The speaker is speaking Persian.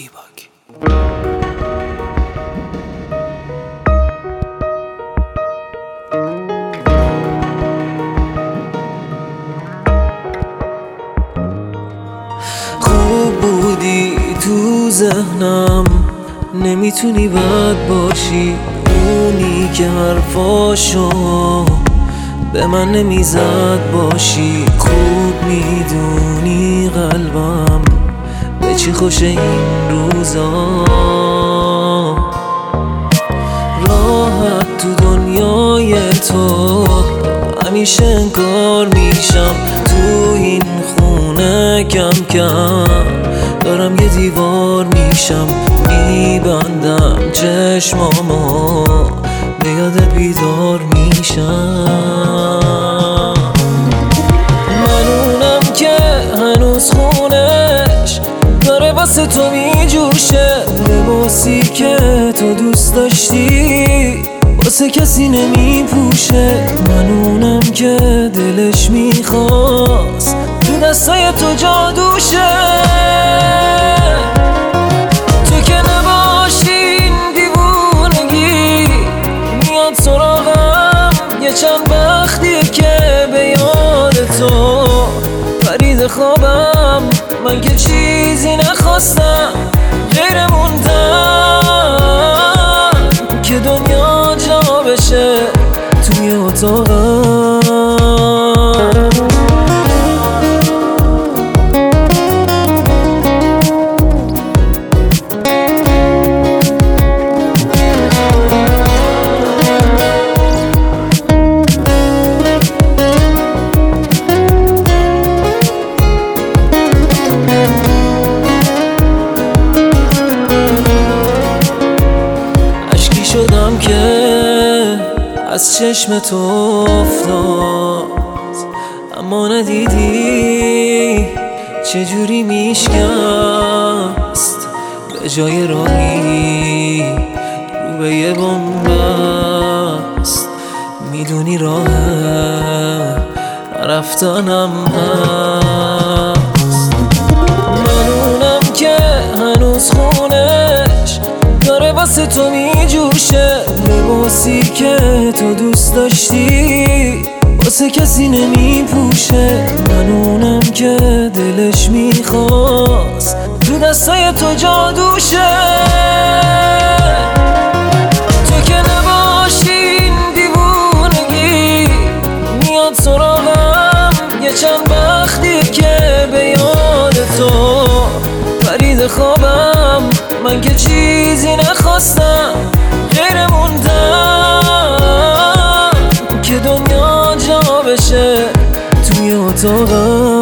بیباک. خوب بودی تو ذهنم، نمیتونی بد باشی. اونی که حرفاشو به من نمیزد باشی. خوب میدونی قلبم به چی خوشه این روزا. راحت تو دنیای تو همیشه انگار میشم. تو این خونه کم کم دارم یه دیوار میشم. میبندم چشمامو به یادت بیدار میشم. منونم که هنوز خونش داره واسه تو میجوشه. لباسی که تو دوست داشتی واسه کسی نمیپوشه. منونم که دلش میخواست تو دستای تو جادوشه. چند وقتی که به یاد تو پرید خوابم. من که چیزی نخواستم غیر موندم که دنیا جا بشه توی اتاقم. از چشم تو افتاد اما ندیدی چجوری میشکست. به جای راهی رو به یه بنبست. میدونی راه رفتنم هست. منونم که هنوز خونش داره واسه تو میجوشه. لباسی که تو دوست داشتی واسه کسی نمیپوشه. منونم که دلش میخواست تو دستای تو جادوشه. تو که نباشی این دیوونگی میاد سراغم. یه چند وقتی که به یاد تو پرید خوابم. من که چیزی نخواستم غیر موندم که دنیا جا بشه توی اتاقم.